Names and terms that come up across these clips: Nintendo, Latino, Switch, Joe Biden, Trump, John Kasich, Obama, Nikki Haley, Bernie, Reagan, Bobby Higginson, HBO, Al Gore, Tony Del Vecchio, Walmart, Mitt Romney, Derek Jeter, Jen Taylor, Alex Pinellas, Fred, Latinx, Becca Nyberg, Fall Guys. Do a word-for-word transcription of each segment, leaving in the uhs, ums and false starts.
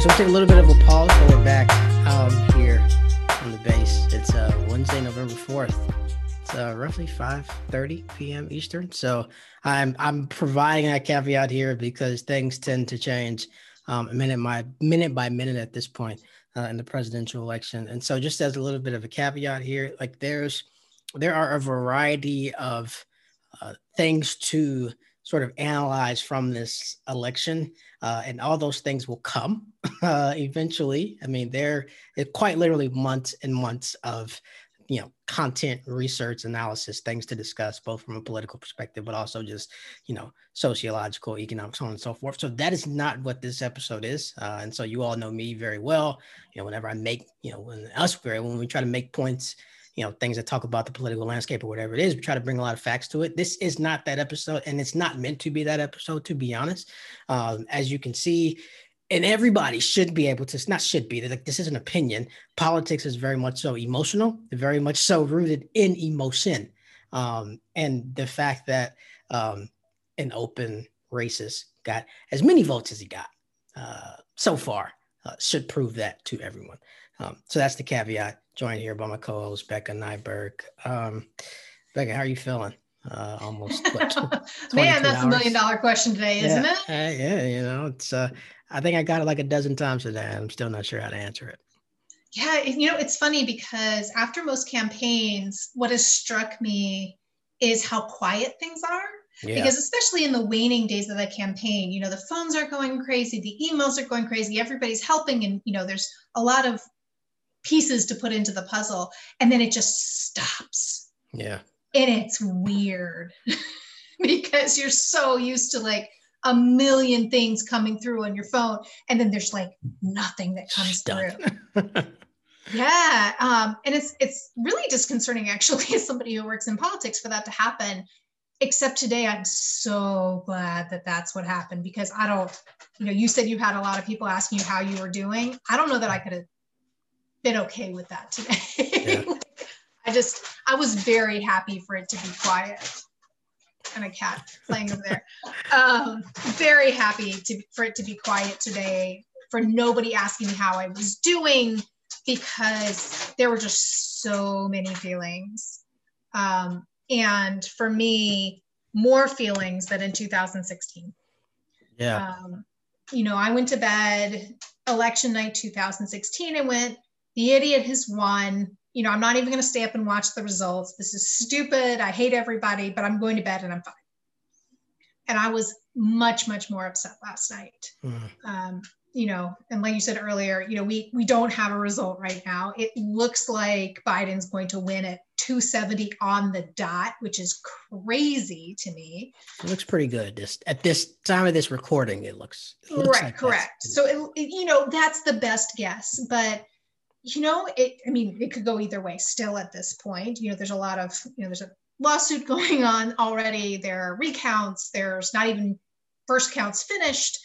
right, so we'll take a little bit of a pause, and we're back um, here on the base. It's uh, Wednesday, November fourth. It's uh, roughly five thirty p.m. Eastern. So I'm I'm providing that caveat here because things tend to change um, minute by minute by minute at this point uh, in the presidential election. And so just as a little bit of a caveat here, like there's there are a variety of uh, things to sort of analyze from this election, uh, and all those things will come uh, eventually. I mean, there is quite literally months and months of, you know, content, research, analysis, things to discuss, both from a political perspective, but also just, you know, sociological, economic, so on and so forth. So that is not what this episode is. Uh, and so you all know me very well. You know, whenever I make, you know, when us, when we try to make points, you know, things that talk about the political landscape or whatever it is, we try to bring a lot of facts to it. This is not that episode, and it's not meant to be that episode, to be honest. Um, as you can see, and everybody should be able to, not should be, like this is an opinion. Politics is very much so emotional, very much so rooted in emotion. Um, and the fact that um, an open racist got as many votes as he got uh, so far uh, should prove that to everyone. Um, so that's the caveat, joined here by my co-host, Becca Nyberg. Um, Becca, how are you feeling? Uh, almost, what, man, that's hours? A million dollar question today, isn't yeah. it? Uh, yeah, you know, it's, uh, I think I got it like a dozen times today. I'm still not sure how to answer it. Yeah, you know, it's funny because after most campaigns, what has struck me is how quiet things are. Yeah. Because especially in the waning days of the campaign, you know, the phones are going crazy, the emails are going crazy, everybody's helping, and, you know, there's a lot of pieces to put into the puzzle, and then it just stops. Yeah. And it's weird because you're so used to like a million things coming through on your phone, and then there's like nothing that comes through. yeah. Um, and it's it's really disconcerting, actually, as somebody who works in politics, for that to happen. Except today, I'm so glad that that's what happened, because I don't, you know, you said you had a lot of people asking you how you were doing. I don't know that I could have been okay with that today. Yeah. I just, I was very happy for it to be quiet. And a cat playing over there. Um, very happy to, for it to be quiet today, for nobody asking me how I was doing, because there were just so many feelings. Um, and for me, more feelings than in two thousand sixteen. Yeah. Um, you know, I went to bed election night two thousand sixteen and went, the idiot has won. You know, I'm not even going to stay up and watch the results. This is stupid. I hate everybody, but I'm going to bed and I'm fine. And I was much, much more upset last night. Mm. Um, you know, and like you said earlier, you know, we we don't have a result right now. It looks like Biden's going to win at two seventy on the dot, which is crazy to me. It looks pretty good. This, at this time of this recording, it looks, it looks right, like correct. So, it, it, you know, that's the best guess, but you know, it, I mean, it could go either way still at this point. You know, there's a lot of, you know, there's a lawsuit going on already. There are recounts. There's not even first counts finished.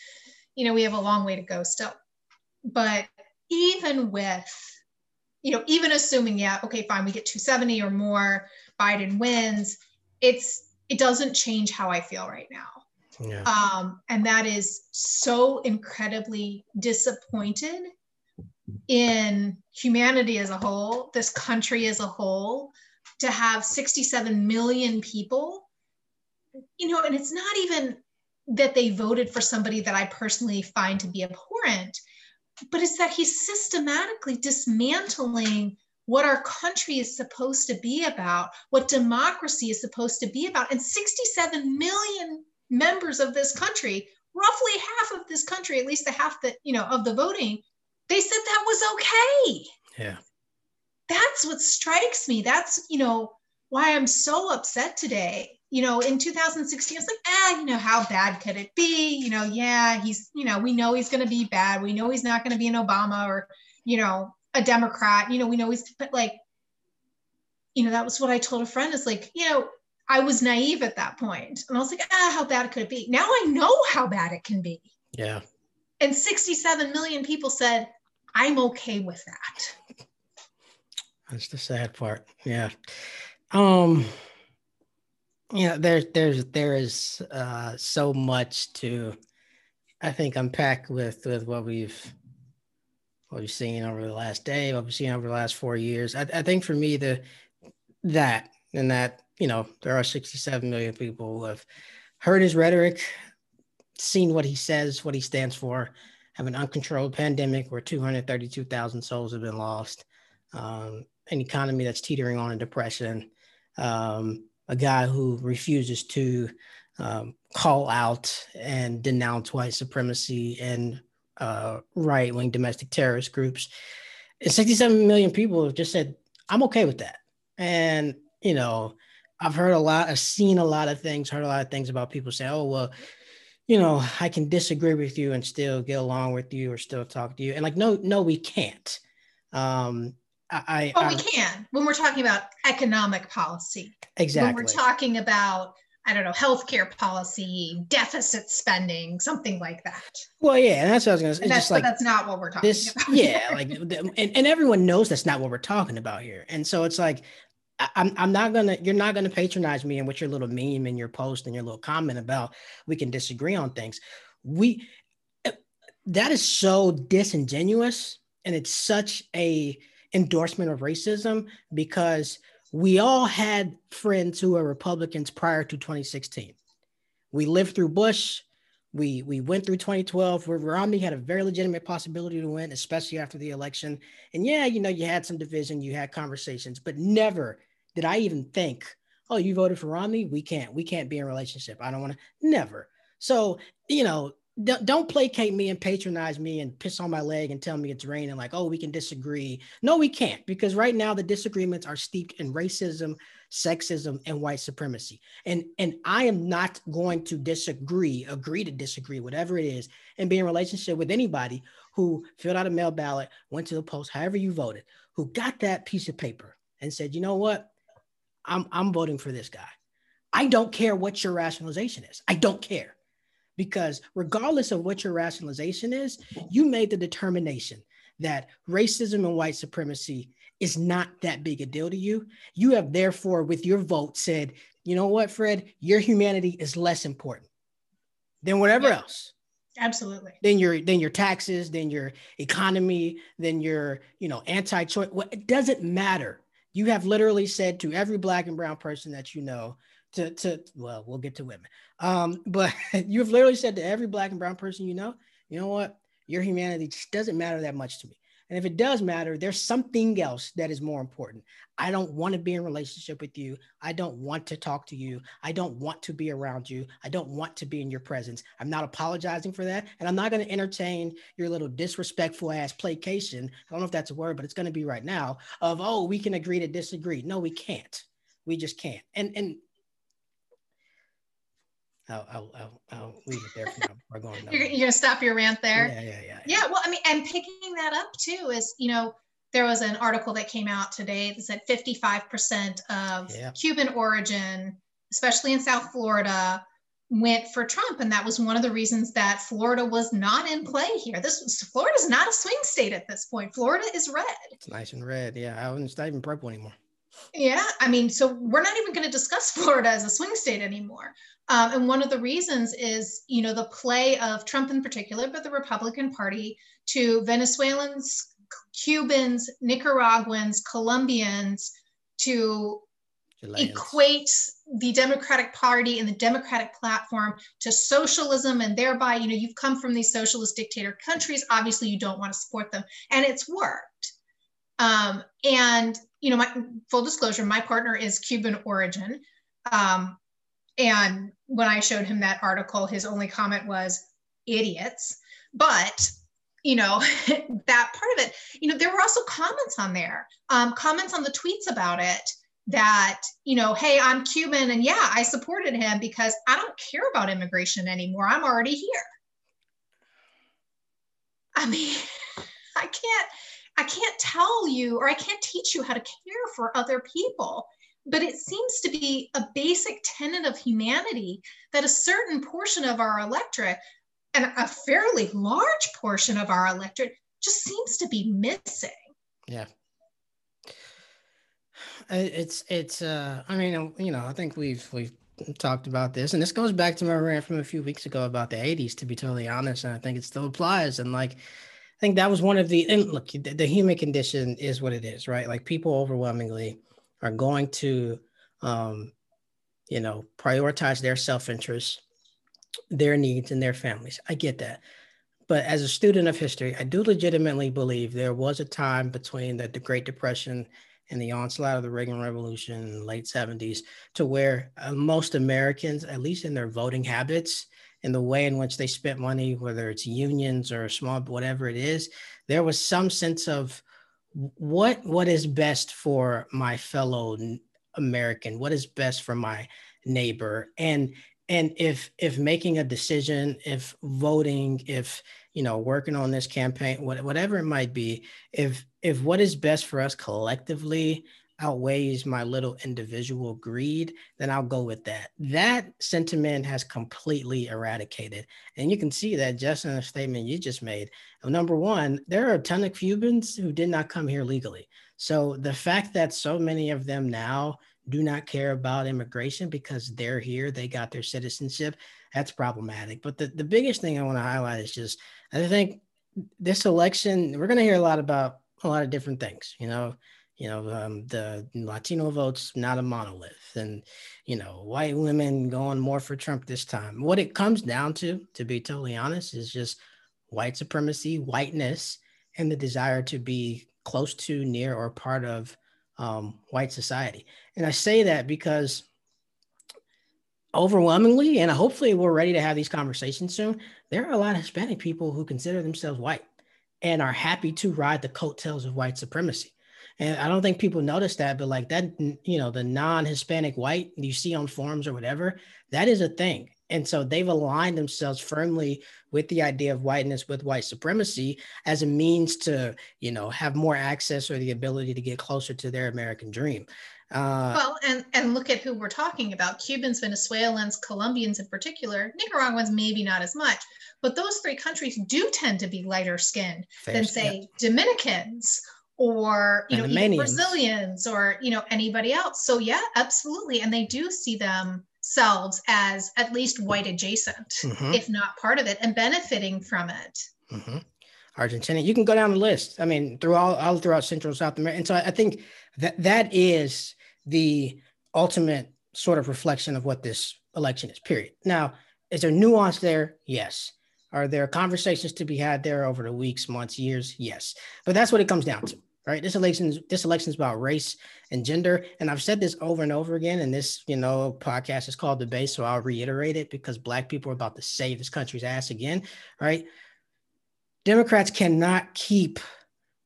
You know, we have a long way to go still. But even with, you know, even assuming, yeah, okay, fine, we get two seventy or more, Biden wins, it's, it doesn't change how I feel right now. Yeah. Um, and that is so incredibly disappointed in humanity as a whole, this country as a whole, to have sixty-seven million people, you know, and it's not even that they voted for somebody that I personally find to be abhorrent, but it's that he's systematically dismantling what our country is supposed to be about, what democracy is supposed to be about. And sixty-seven million members of this country, roughly half of this country, at least the half that, you know, of the voting, they said that was okay. Yeah. That's what strikes me. That's, you know, why I'm so upset today. You know, in two thousand sixteen, I was like, ah, you know, how bad could it be? You know, yeah, he's, you know, we know he's going to be bad. We know he's not going to be an Obama or, you know, a Democrat. You know, we know he's, but like, you know, that was what I told a friend. It's like, you know, I was naive at that point. And I was like, ah, how bad could it be? Now I know how bad it can be. Yeah. And sixty-seven million people said, I'm okay with that. That's the sad part. Yeah. Um, you know, there's, there's, there is uh, so much to, I think, unpack with, with what we've what we've seen over the last day, what we've seen over the last four years. I, I think for me, the that and that, you know, there are sixty-seven million people who have heard his rhetoric, seen what he says, what he stands for, have an uncontrolled pandemic where two hundred thirty-two thousand souls have been lost, um, an economy that's teetering on a depression, um, a guy who refuses to um, call out and denounce white supremacy and uh, right-wing domestic terrorist groups. And sixty-seven million people have just said, I'm okay with that. And, you know, I've heard a lot, I've seen a lot of things, heard a lot of things about people saying, oh, well, you know, I can disagree with you and still get along with you or still talk to you. And like, no, no, we can't. Um, I, well, I, we can when we're talking about economic policy. Exactly. When we're talking about, I don't know, healthcare policy, deficit spending, something like that. Well, yeah, and that's what I was going to say. That's, just like, that's not what we're talking this, about. Yeah, like, and, and everyone knows that's not what we're talking about here. And so it's like, I'm, I'm not going to, you're not going to patronize me and with your little meme and your post and your little comment about we can disagree on things. We, that is so disingenuous. And it's such a endorsement of racism because we all had friends who were Republicans prior to twenty sixteen. We lived through Bush. We, we went through twenty twelve where Romney had a very legitimate possibility to win, especially after the election. And yeah, you know, you had some division, you had conversations, but never did I even think, oh, you voted for Romney? We can't, we can't be in a relationship. I don't want to, never. So, you know, don't, don't placate me and patronize me and piss on my leg and tell me it's raining like, oh, we can disagree. No, we can't, because right now the disagreements are steeped in racism, sexism, and white supremacy. And, and I am not going to disagree, agree to disagree, whatever it is, and be in a relationship with anybody who filled out a mail ballot, went to the post, however you voted, who got that piece of paper and said, you know what, I'm, I'm voting for this guy. I don't care what your rationalization is. I don't care. Because regardless of what your rationalization is, you made the determination that racism and white supremacy is not that big a deal to you. You have therefore, with your vote, said, you know what, Fred, your humanity is less important than whatever yeah. else. Absolutely. Then your then your taxes, then your economy, then your, you know, anti-choice. Well, it doesn't matter. You have literally said to every Black and brown person that you know, To, to well, we'll get to women. Um, but you've literally said to every Black and brown person you know, you know what? Your humanity just doesn't matter that much to me. And if it does matter, there's something else that is more important. I don't want to be in a relationship with you. I don't want to talk to you. I don't want to be around you. I don't want to be in your presence. I'm not apologizing for that. And I'm not going to entertain your little disrespectful ass placation. I don't know if that's a word, but it's going to be right now of, oh, we can agree to disagree. No, we can't. We just can't. And, and, I'll, I'll, I'll, I'll leave it there for now. We're going you're, you're going to stop your rant there? Yeah, yeah, yeah. Yeah, well, I mean, and picking that up too is, you know, there was an article that came out today that said fifty-five percent of yeah. Cuban origin, especially in South Florida, went for Trump. And that was one of the reasons that Florida was not in play here. This Florida is not a swing state at this point. Florida is red. It's nice and red. Yeah, I wouldn't, it's not even purple anymore. Yeah, I mean, so we're not even going to discuss Florida as a swing state anymore. Um, and one of the reasons is, you know, the play of Trump in particular, but the Republican Party to Venezuelans, Cubans, Nicaraguans, Colombians, to Chileans. Equate the Democratic Party and the Democratic platform to socialism. And thereby, you know, you've come from these socialist dictator countries. Obviously, you don't want to support them. And it's worked. Um, and, you know, my full disclosure, my partner is Cuban origin. Um, And when I showed him that article, his only comment was, idiots. But, you know, that part of it, you know, there were also comments on there, um, comments on the tweets about it that, you know, hey, I'm Cuban. And yeah, I supported him because I don't care about immigration anymore. I'm already here. I mean, I can't, I can't tell you, or I can't teach you how to care for other people. But it seems to be a basic tenet of humanity that a certain portion of our electorate, and a fairly large portion of our electorate, just seems to be missing. Yeah, it's it's. Uh, I mean, you know, I think we've we've talked about this, and this goes back to my rant from a few weeks ago about the eighties. To be totally honest, and I think it still applies. And like, I think that was one of the, and look, the, the human condition is what it is, right? Like people overwhelmingly are going to, um, you know, prioritize their self-interest, their needs, and their families. I get that. But as a student of history, I do legitimately believe there was a time between the, the Great Depression and the onslaught of the Reagan Revolution in the late seventies to where uh, most Americans, at least in their voting habits and the way in which they spent money, whether it's unions or small, whatever it is, there was some sense of what what is best for my fellow American, what is best for my neighbor. And And if if making a decision, if voting, if, you know, working on this campaign, what, whatever it might be, if if what is best for us collectively outweighs my little individual greed, then I'll go with that. That sentiment has completely eradicated. And you can see that just in the statement you just made. Number one, there are a ton of Cubans who did not come here legally. So the fact that so many of them now do not care about immigration because they're here, they got their citizenship, that's problematic. But the, the biggest thing I want to highlight is just, I think this election, we're going to hear a lot about a lot of different things, you know, you know, um, the Latino vote's not a monolith, and, you know, white women going more for Trump this time. What it comes down to, to be totally honest, is just white supremacy, whiteness, and the desire to be close to, near, or part of Um, white society. And I say that because overwhelmingly, and hopefully we're ready to have these conversations soon, there are a lot of Hispanic people who consider themselves white and are happy to ride the coattails of white supremacy. And I don't think people notice that, but like that, you know, the non-Hispanic white you see on forums or whatever, that is a thing. And so they've aligned themselves firmly with the idea of whiteness, with white supremacy as a means to, you know, have more access or the ability to get closer to their American dream. Uh, well, and, and look at who we're talking about. Cubans, Venezuelans, Colombians in particular, Nicaraguans maybe not as much, but those three countries do tend to be lighter skinned than, say, Dominicans or, you know, even Brazilians or, you know, anybody else. So yeah, absolutely. And they do see them selves as at least white adjacent, mm-hmm. if not part of it, and benefiting from it. Mm-hmm. Argentina, you can go down the list. I mean, through all, all throughout Central South America. And so I think that that is the ultimate sort of reflection of what this election is, period. Now, is there nuance there? Yes. Are there conversations to be had there over the weeks, months, years? Yes. But that's what it comes down to. Right. This election, this election is about race and gender. And I've said this over and over again. And this, you know, podcast is called Debate. So I'll reiterate it because Black people are about to save this country's ass again. Right. Democrats cannot keep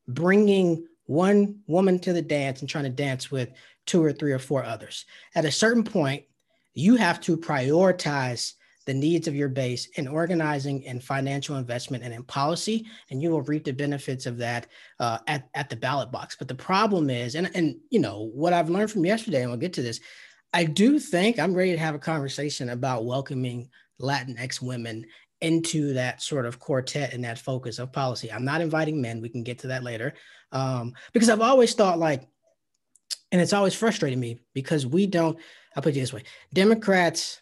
bringing one woman to the dance and trying to dance with two or three or four others. At a certain point, you have to prioritize the needs of your base in organizing and financial investment and in policy, and you will reap the benefits of that uh, at, at the ballot box. But the problem is, and, and you know, what I've learned from yesterday, and we'll get to this, I do think I'm ready to have a conversation about welcoming Latinx women into that sort of quartet and that focus of policy. I'm not inviting men, we can get to that later, um, because I've always thought like, and it's always frustrated me because we don't, I'll put it this way, Democrats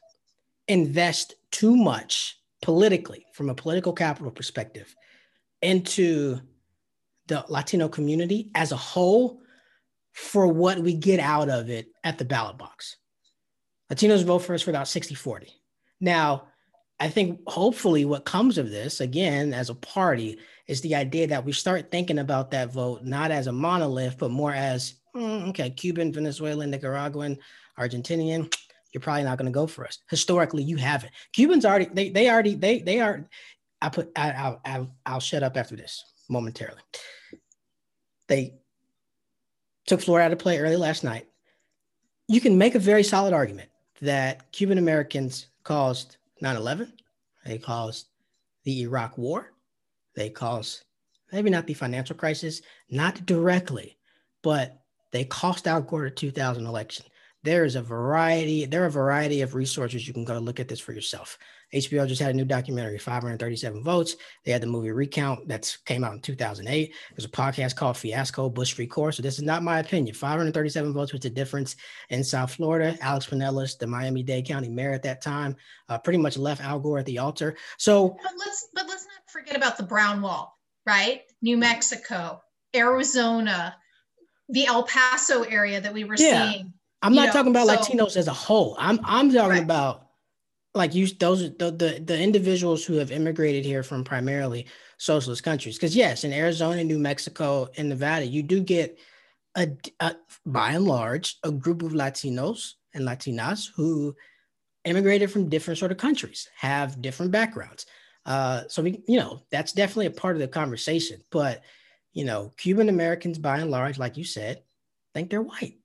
invest too much politically from a political capital perspective into the Latino community as a whole for what we get out of it at the ballot box. Latinos vote for us for about sixty forty. Now, I think hopefully what comes of this, again, as a party, is the idea that we start thinking about that vote not as a monolith, but more as, mm, okay, Cuban, Venezuelan, Nicaraguan, Argentinian, you're probably not going to go for us. Historically, you haven't. Cubans already, they they already, they they are, I put, I, I, I, I'll shut up after this momentarily. They took Florida out of play early last night. You can make a very solid argument that Cuban Americans caused nine eleven. They caused the Iraq War. They caused, maybe not the financial crisis, not directly, but they cost Al Gore the two thousand election. There is a variety, there are a variety of resources. You can go to look at this for yourself. H B O just had a new documentary, five hundred thirty-seven Votes. They had the movie Recount that came out in two thousand eight. There's a podcast called Fiasco, Bush Free Course. So this is not my opinion. five hundred thirty-seven Votes was the difference in South Florida. Alex Pinellas, the Miami-Dade County mayor at that time, uh, pretty much left Al Gore at the altar. So but let's, but let's not forget about the Brown Wall. right? New Mexico, Arizona, the El Paso area that we were yeah. seeing. I'm not know, talking about so, Latinos as a whole. I'm I'm talking right. about like you those the, the the individuals who have immigrated here from primarily socialist countries. Because yes, in Arizona, New Mexico, and Nevada, you do get a, a by and large a group of Latinos and Latinas who immigrated from different sort of countries, have different backgrounds. Uh, so we, you know, that's definitely a part of the conversation. But you know, Cuban Americans, by and large, like you said, think they're white.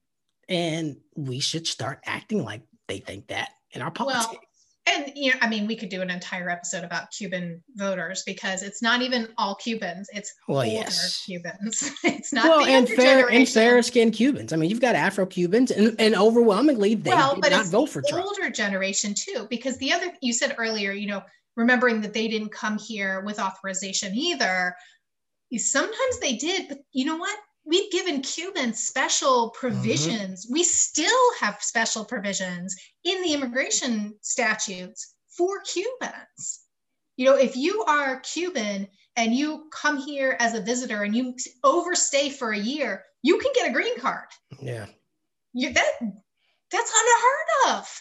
And we should start acting like they think that in our politics. Well, and you know, I mean, we could do an entire episode about Cuban voters because it's not even all Cubans. It's well, older yes. Cubans. It's not well, the and fair and fair-skinned Cubans. I mean, you've got Afro-Cubans, and, and overwhelmingly they well, did not vote for Trump. Well, but it's the older generation too, because the other you said earlier, you know, remembering that they didn't come here with authorization either. Sometimes they did, but you know what? We've given Cubans special provisions. Mm-hmm. We still have special provisions in the immigration statutes for Cubans. You know, if you are Cuban and you come here as a visitor and you overstay for a year, you can get a green card. Yeah. You, that, that's unheard of.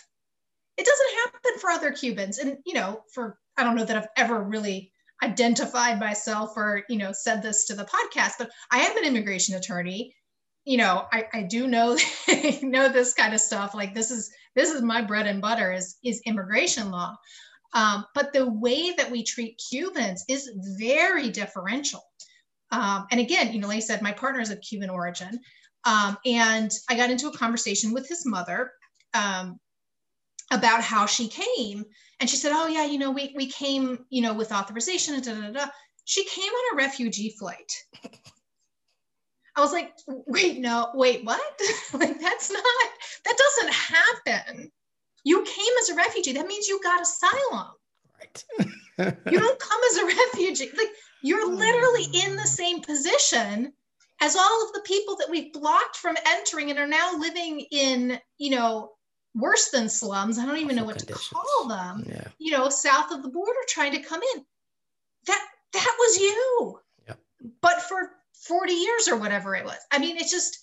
It doesn't happen for other Cubans. And, you know, for, I don't know that I've ever really identified myself or, you know, said this to the podcast, but I am an immigration attorney. You know, I, I do know, know this kind of stuff. Like this is, this is my bread and butter is, is immigration law. Um, but the way that we treat Cubans is very differential. Um, and again, you know, like I said, my partner is of Cuban origin. Um, and I got into a conversation with his mother, um, about how she came. And she said, oh yeah, you know, we, we came, you know, with authorization and da, da, da. She came on a refugee flight. I was like, wait, no, wait, what? Like, that's not, that doesn't happen. You came as a refugee. That means you got asylum. Right. You don't come as a refugee. Like you're literally in the same position as all of the people that we've blocked from entering and are now living in, you know, worse than slums. I don't even know what conditions to call them, yeah. you know, south of the border trying to come in. That that was you, yep. but for forty years or whatever it was. I mean, it's just,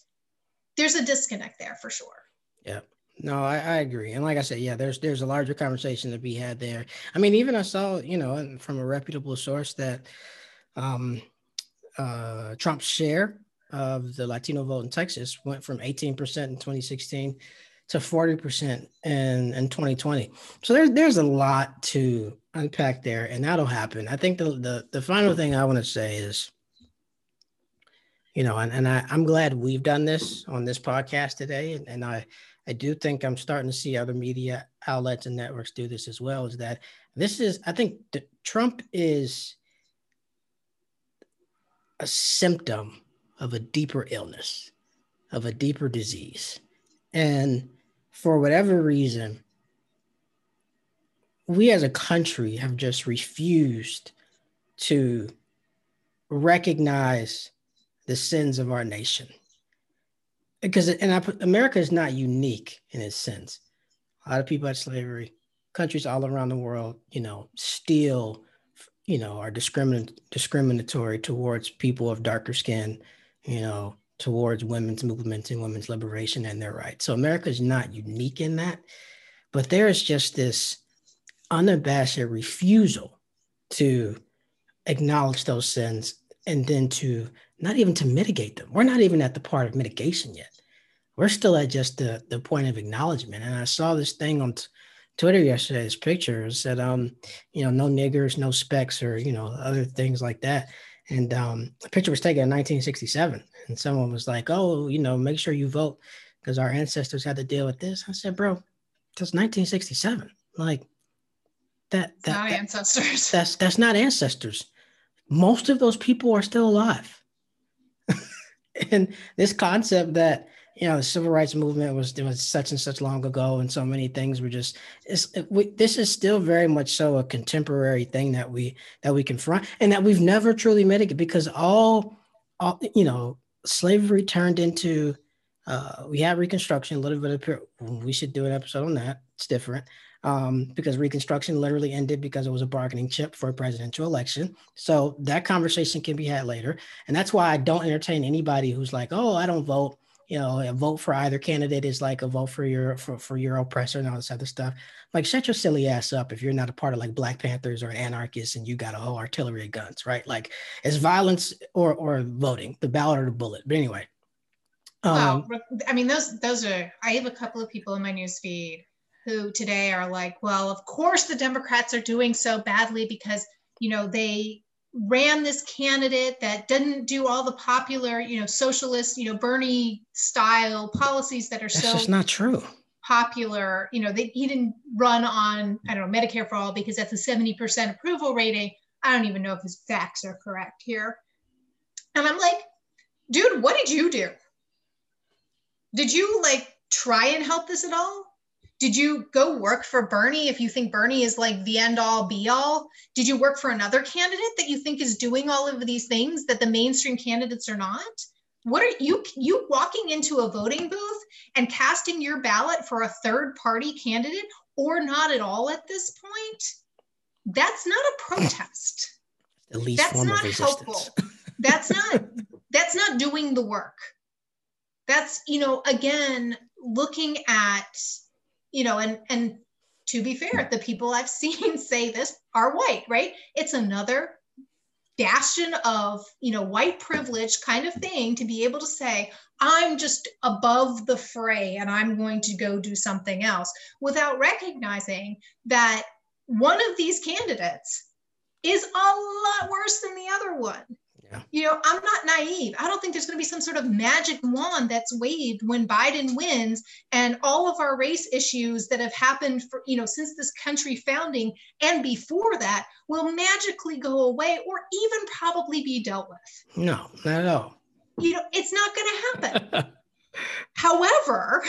there's a disconnect there for sure. Yeah, no, I, I agree. And like I said, yeah, there's there's a larger conversation to be had there. I mean, even I saw, you know, from a reputable source that um, uh, Trump's share of the Latino vote in Texas went from eighteen percent in twenty sixteen to forty percent in, in twenty twenty. So there, there's a lot to unpack there, and that'll happen. I think the the, the final thing I want to say is, you know, and, and I, I'm glad we've done this on this podcast today, and, and I, I do think I'm starting to see other media outlets and networks do this as well, is that this is, I think the, Trump is a symptom of a deeper illness, of a deeper disease. And for whatever reason, we as a country have just refused to recognize the sins of our nation. Because, and I put, America is not unique in its sins. A lot of people had slavery, countries all around the world, you know, still, you know, are discrimin- discriminatory towards people of darker skin, you know, towards women's movements and women's liberation and their rights. So America is not unique in that, but there is just this unabashed refusal to acknowledge those sins and then to not even to mitigate them. We're not even at the part of mitigation yet. We're still at just the, the point of acknowledgement. And I saw this thing on t- Twitter yesterday, this picture, it said, um, you know, no niggers, no specs, or, you know, other things like that. And um, a picture was taken in nineteen sixty-seven, and someone was like, oh, you know, make sure you vote because our ancestors had to deal with this. I said, bro, that's nineteen sixty-seven. Like that, that, not that ancestors. That's, that's not ancestors. Most of those people are still alive. And this concept that, you know, the civil rights movement was, it was such and such long ago, and so many things were just, it's, it, we, this is still very much so a contemporary thing that we that we confront and that we've never truly mitigated, because all, all you know, slavery turned into, uh, we had Reconstruction, a little bit of, we should do an episode on that, it's different. um, because Reconstruction literally ended because it was a bargaining chip for a presidential election. So that conversation can be had later. And that's why I don't entertain anybody who's like, oh, I don't vote. You know, a vote for either candidate is like a vote for your for, for your oppressor and all this other stuff. Like, shut your silly ass up if you're not a part of like Black Panthers or anarchists and you got a whole artillery of guns, right? Like, it's violence or or voting, the ballot or the bullet. But anyway. Um, well, I mean, those those are, I have a couple of people in my newsfeed who today are like, well, of course the Democrats are doing so badly because, you know, they ran this candidate that didn't do all the popular, you know, socialist, you know, Bernie style policies that are That's so just not true. Popular. You know, they, he didn't run on, I don't know, Medicare for All because that's a seventy percent approval rating. I don't even know if his facts are correct here. And I'm like, dude, what did you do? Did you like try and help this at all? Did you go work for Bernie if you think Bernie is like the end all be all? Did you work for another candidate that you think is doing all of these things that the mainstream candidates are not? What are you, you walking into a voting booth and casting your ballot for a third party candidate or not at all at this point? That's not a protest. The least that's form not of helpful. That's not, that's not doing the work. That's, you know, again, looking at, you know, and, and to be fair, the people I've seen say this are white, right? It's another bastion of, you know, white privilege kind of thing to be able to say, I'm just above the fray and I'm going to go do something else without recognizing that one of these candidates is a lot worse than the other one. Yeah. You know, I'm not naive. I don't think there's going to be some sort of magic wand that's waved when Biden wins and all of our race issues that have happened for, you know, since this country founding and before that will magically go away or even probably be dealt with. No, not at all. You know, it's not going to happen. However,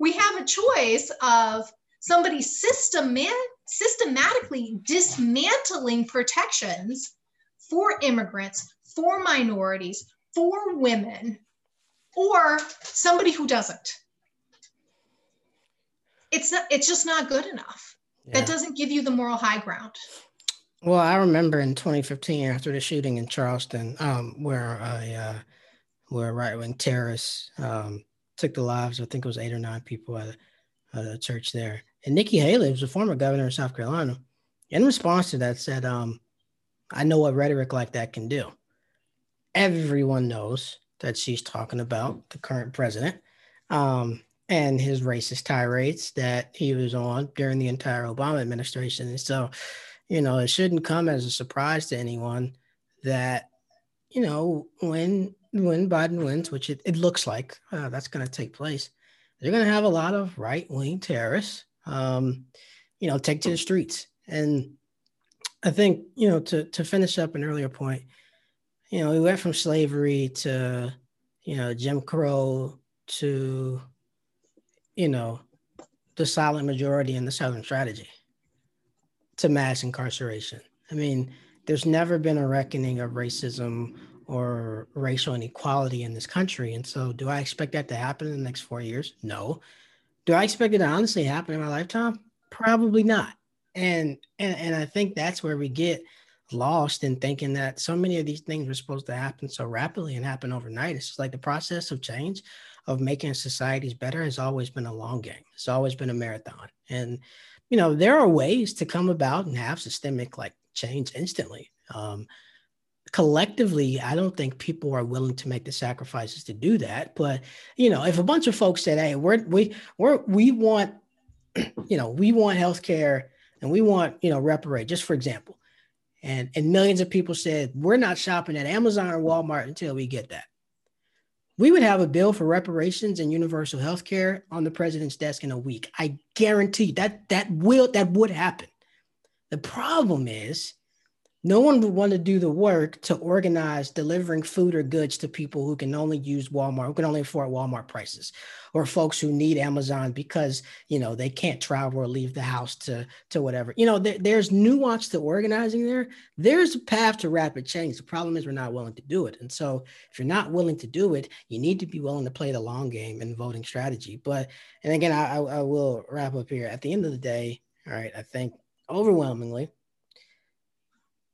we have a choice of somebody system- systematically dismantling protections for immigrants, for minorities, for women, or somebody who doesn't. It's not, it's just not good enough. Yeah. That doesn't give you the moral high ground. Well, I remember in twenty fifteen, after the shooting in Charleston, um, where a uh, where right-wing terrorists um, took the lives, I think it was eight or nine people at a, at a church there. And Nikki Haley was a former governor of South Carolina. In response to that said, um, I know what rhetoric like that can do. Everyone knows that she's talking about the current president um, and his racist tirades that he was on during the entire Obama administration. And so, you know, it shouldn't come as a surprise to anyone that, you know, when when Biden wins, which it, it looks like uh, that's going to take place, they're going to have a lot of right-wing terrorists, um, you know, take to the streets. And I think, you know, to, to finish up an earlier point, you know, we went from slavery to, you know, Jim Crow to, you know, the silent majority in the Southern strategy to mass incarceration. I mean, there's never been a reckoning of racism or racial inequality in this country. And so do I expect that to happen in the next four years? No. Do I expect it to honestly happen in my lifetime? Probably not. And, and and I think that's where we get lost in thinking that so many of these things were supposed to happen so rapidly and happen overnight. It's just like the process of change, of making societies better has always been a long game. It's always been a marathon. And, you know, there are ways to come about and have systemic like change instantly. Um, collectively, I don't think people are willing to make the sacrifices to do that. But, you know, if a bunch of folks said, hey, we're, we, we're, we want, you know, we want healthcare. And we want, you know, reparate, just for example. And, and millions of people said, we're not shopping at Amazon or Walmart until we get that. We would have a bill for reparations and universal health care on the president's desk in a week. I guarantee that that will, that would happen. The problem is No one would want to do the work to organize delivering food or goods to people who can only use Walmart, who can only afford Walmart prices, or folks who need Amazon because, you know, they can't travel or leave the house to, to whatever. You know, there, there's nuance to organizing there. There's a path to rapid change. The problem is we're not willing to do it. And so if you're not willing to do it, you need to be willing to play the long game in voting strategy. But, and again, I, I will wrap up here. At the end of the day, all right, I think overwhelmingly,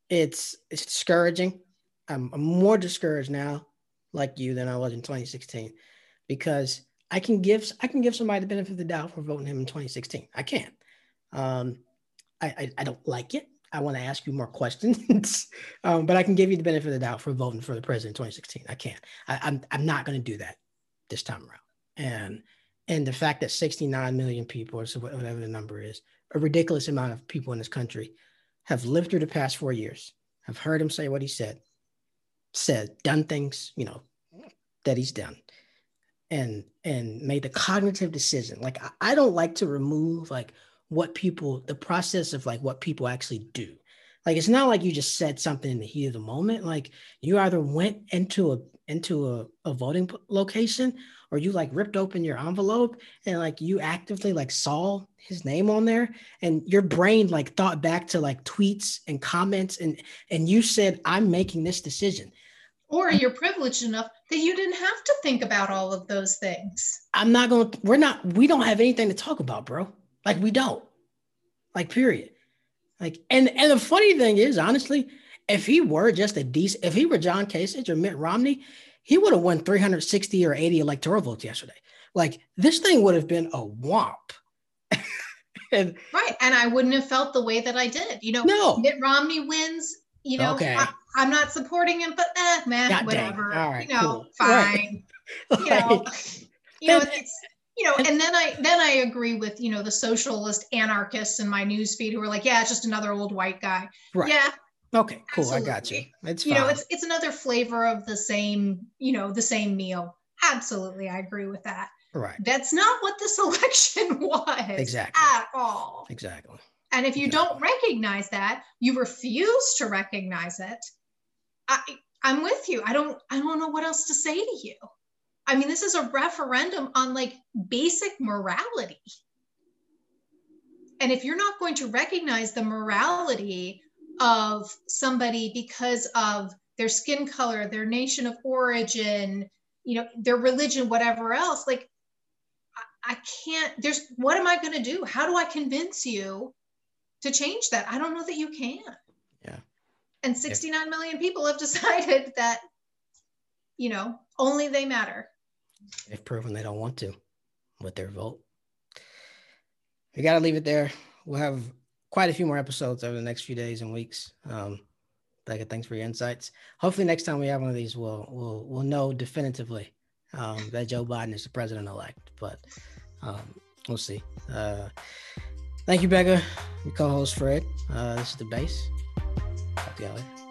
It's it's discouraging. I'm, I'm more discouraged now, like you, than I was in twenty sixteen, because I can give I can give somebody the benefit of the doubt for voting him in twenty sixteen. I can. Um, I, I I don't like it. I want to ask you more questions, um, but I can give you the benefit of the doubt for voting for the president in twenty sixteen. I can. I, I'm I'm not going to do that this time around. And and the fact that sixty-nine million people, or whatever the number is, a ridiculous amount of people in this country, have lived through the past four years, have heard him say what he said, said, done things, you know, that he's done, and and made the cognitive decision. Like, I, I don't like to remove, like, what people, the process of, like, what people actually do. Like, it's not like you just said something in the heat of the moment. Like, you either went into a into a, a voting location, or you, like, ripped open your envelope and, like, you actively, like, saw his name on there, and your brain, like, thought back to, like, tweets and comments, and and you said, I'm making this decision. Or you're privileged enough that you didn't have to think about all of those things. I'm not going to, we're not, we don't have anything to talk about, bro. Like, we don't. Like, period. Like, and and the funny thing is, honestly, if he were just a decent, if he were John Kasich or Mitt Romney, he would have won three hundred sixty or eighty electoral votes yesterday. Like, this thing would have been a womp. and, right. And I wouldn't have felt the way that I did. You know, no. Mitt Romney wins, you know, okay. I, I'm not supporting him, but eh, man, God whatever. All right, you know, cool. Fine. Right. You know, like, you know, it's, you know, and then I then I agree with, you know, the socialist anarchists in my newsfeed who are like, yeah, it's just another old white guy. Right. Yeah. Okay, cool. Absolutely. I got you. It's you fine. know, it's it's another flavor of the same, you know, the same meal. Absolutely, I agree with that. Right. That's not what this election was exactly at all. Exactly. And if you exactly. don't recognize that, you refuse to recognize it. I I'm with you. I don't I don't know what else to say to you. I mean, this is a referendum on, like, basic morality. And if you're not going to recognize the morality of somebody because of their skin color, their nation of origin, you know, their religion, whatever else, like, I, I can't, there's, what am I going to do? How do I convince you to change that? I don't know that you can. Yeah. And sixty-nine yeah. million people have decided that, you know, only they matter. They've proven they don't want to with their vote. We got to leave it there. We'll have quite a few more episodes over the next few days and weeks. Um, Becca, thanks for your insights. Hopefully next time we have one of these, we'll we'll we'll know definitively um, that Joe Biden is the president-elect, but um, we'll see. Uh, thank you, Becca. Your co-host, Fred. Uh, this is The Base. Talk to y'all later.